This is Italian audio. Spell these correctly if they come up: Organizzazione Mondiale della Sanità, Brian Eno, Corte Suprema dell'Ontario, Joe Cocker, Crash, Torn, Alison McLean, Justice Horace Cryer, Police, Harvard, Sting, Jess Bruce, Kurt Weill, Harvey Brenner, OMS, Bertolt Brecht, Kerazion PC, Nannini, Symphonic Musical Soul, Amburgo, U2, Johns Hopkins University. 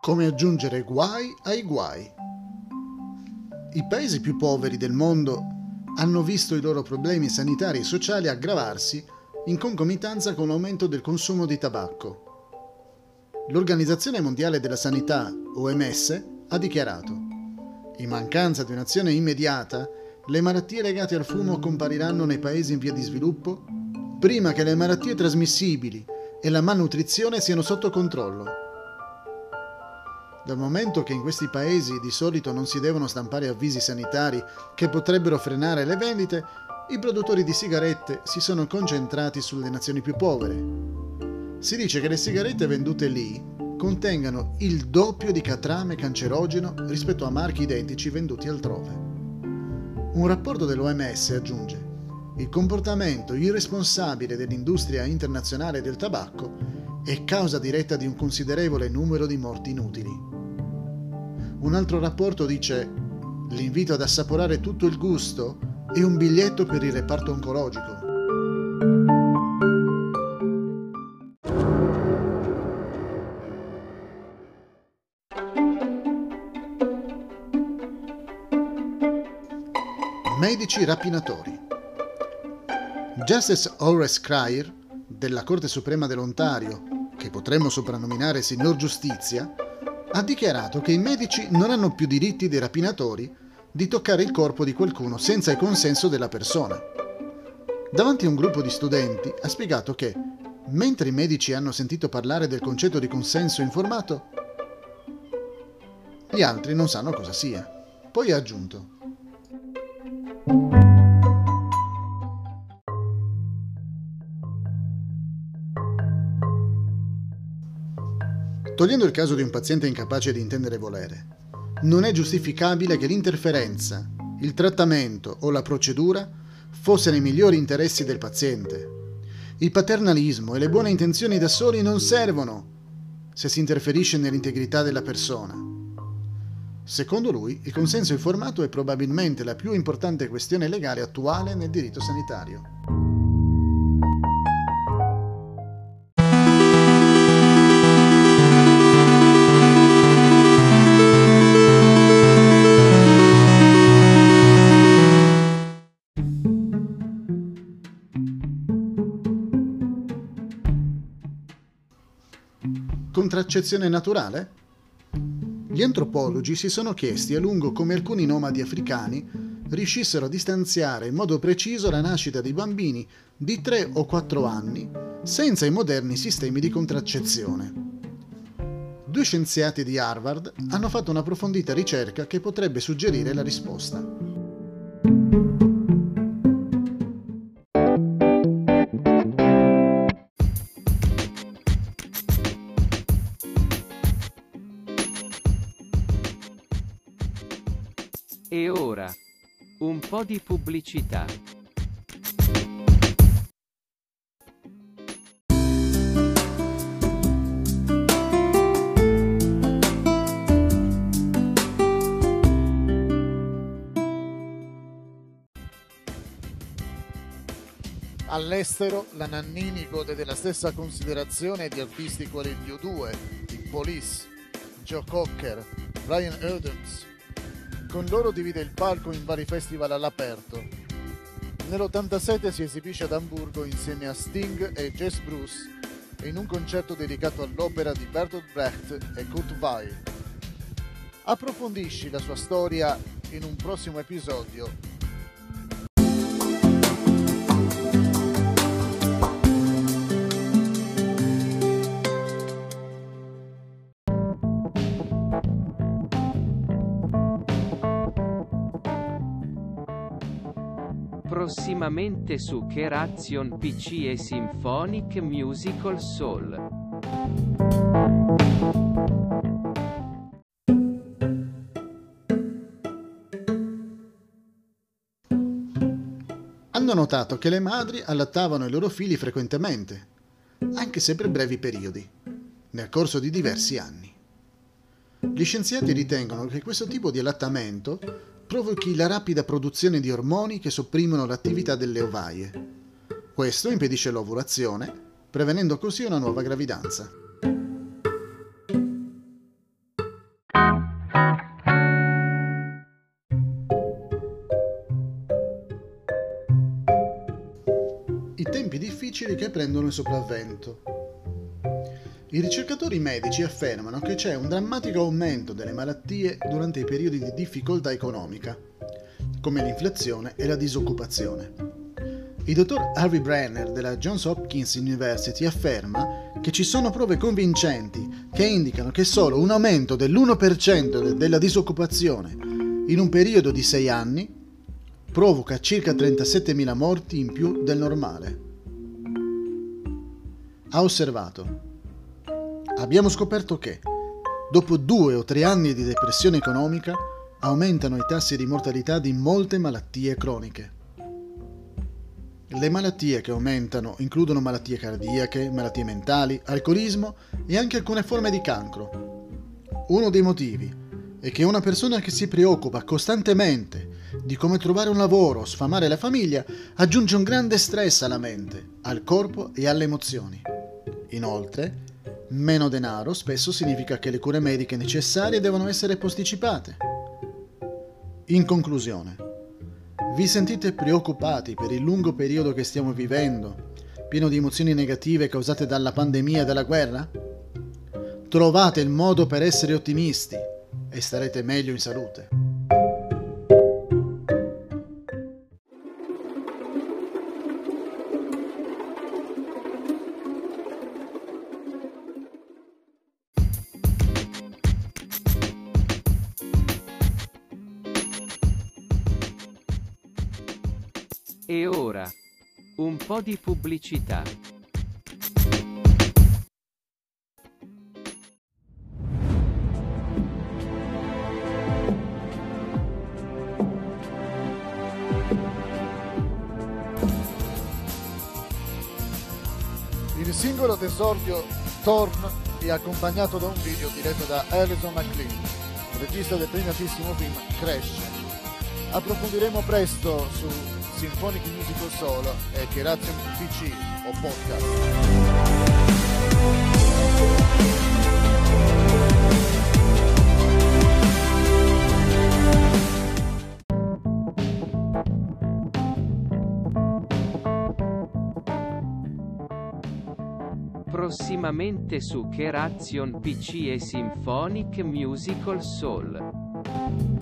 Come aggiungere guai ai guai? I paesi più poveri del mondo hanno visto i loro problemi sanitari e sociali aggravarsi in concomitanza con l'aumento del consumo di tabacco. L'Organizzazione Mondiale della Sanità, OMS, ha dichiarato: in mancanza di un'azione immediata, le malattie legate al fumo compariranno nei paesi in via di sviluppo prima che le malattie trasmissibili e la malnutrizione siano sotto controllo. Dal momento che in questi paesi di solito non si devono stampare avvisi sanitari che potrebbero frenare le vendite, i produttori di sigarette si sono concentrati sulle nazioni più povere. Si dice che le sigarette vendute lì contengano il doppio di catrame cancerogeno rispetto a marchi identici venduti altrove. Un rapporto dell'OMS aggiunge: il comportamento irresponsabile dell'industria internazionale del tabacco è causa diretta di un considerevole numero di morti inutili. Un altro rapporto dice: l'invito ad assaporare tutto il gusto è un biglietto per il reparto oncologico. Medici rapinatori. Justice Horace Cryer, della Corte Suprema dell'Ontario, che potremmo soprannominare Signor Giustizia, ha dichiarato che i medici non hanno più diritti dei rapinatori di toccare il corpo di qualcuno senza il consenso della persona. Davanti a un gruppo di studenti ha spiegato che, mentre i medici hanno sentito parlare del concetto di consenso informato, gli altri non sanno cosa sia. Poi ha aggiunto: togliendo il caso di un paziente incapace di intendere e volere, non è giustificabile che l'interferenza, il trattamento o la procedura fossero i migliori interessi del paziente. Il paternalismo e le buone intenzioni da soli non servono se si interferisce nell'integrità della persona. Secondo lui, il consenso informato è probabilmente la più importante questione legale attuale nel diritto sanitario. Contraccezione naturale? Gli antropologi si sono chiesti a lungo come alcuni nomadi africani riuscissero a distanziare in modo preciso la nascita di bambini di 3 o 4 anni senza i moderni sistemi di contraccezione. 2 scienziati di Harvard hanno fatto un'approfondita ricerca che potrebbe suggerire la risposta. E ora, un po' di pubblicità. All'estero, la Nannini gode della stessa considerazione di artisti quali gli U2, i Police, Joe Cocker, Brian Eno. Con loro divide il palco in vari festival all'aperto. Nell'87 si esibisce ad Amburgo insieme a Sting e Jess Bruce in un concerto dedicato all'opera di Bertolt Brecht e Kurt Weill. Approfondisci la sua storia in un prossimo episodio. Prossimamente su Kerazion PC e Symphonic Musical Soul. Hanno notato che le madri allattavano i loro figli frequentemente, anche se per brevi periodi, nel corso di diversi anni. Gli scienziati ritengono che questo tipo di allattamento provochi la rapida produzione di ormoni che sopprimono l'attività delle ovaie. Questo impedisce l'ovulazione prevenendo così una nuova gravidanza. I tempi difficili che prendono il sopravvento. I ricercatori medici affermano che c'è un drammatico aumento delle malattie durante i periodi di difficoltà economica, come l'inflazione e la disoccupazione. Il dottor Harvey Brenner della Johns Hopkins University afferma che ci sono prove convincenti che indicano che solo un aumento dell'1% della disoccupazione in un periodo di 6 anni provoca circa 37.000 morti in più del normale. Ha osservato: abbiamo scoperto che, dopo 2 o 3 anni di depressione economica, aumentano i tassi di mortalità di molte malattie croniche. Le malattie che aumentano includono malattie cardiache, malattie mentali, alcolismo e anche alcune forme di cancro. Uno dei motivi è che una persona che si preoccupa costantemente di come trovare un lavoro o sfamare la famiglia aggiunge un grande stress alla mente, al corpo e alle emozioni. Inoltre, meno denaro spesso significa che le cure mediche necessarie devono essere posticipate. In conclusione, vi sentite preoccupati per il lungo periodo che stiamo vivendo, pieno di emozioni negative causate dalla pandemia e dalla guerra? Trovate il modo per essere ottimisti e starete meglio in salute. E ora, un po' di pubblicità. Il singolo d'esordio Torn è accompagnato da un video diretto da Alison McLean, regista del premiatissimo film Crash. Approfondiremo presto su Symphonic Musical Soul e Kerazion PC o podcast. Prossimamente su Kerazion PC e Symphonic Musical Soul.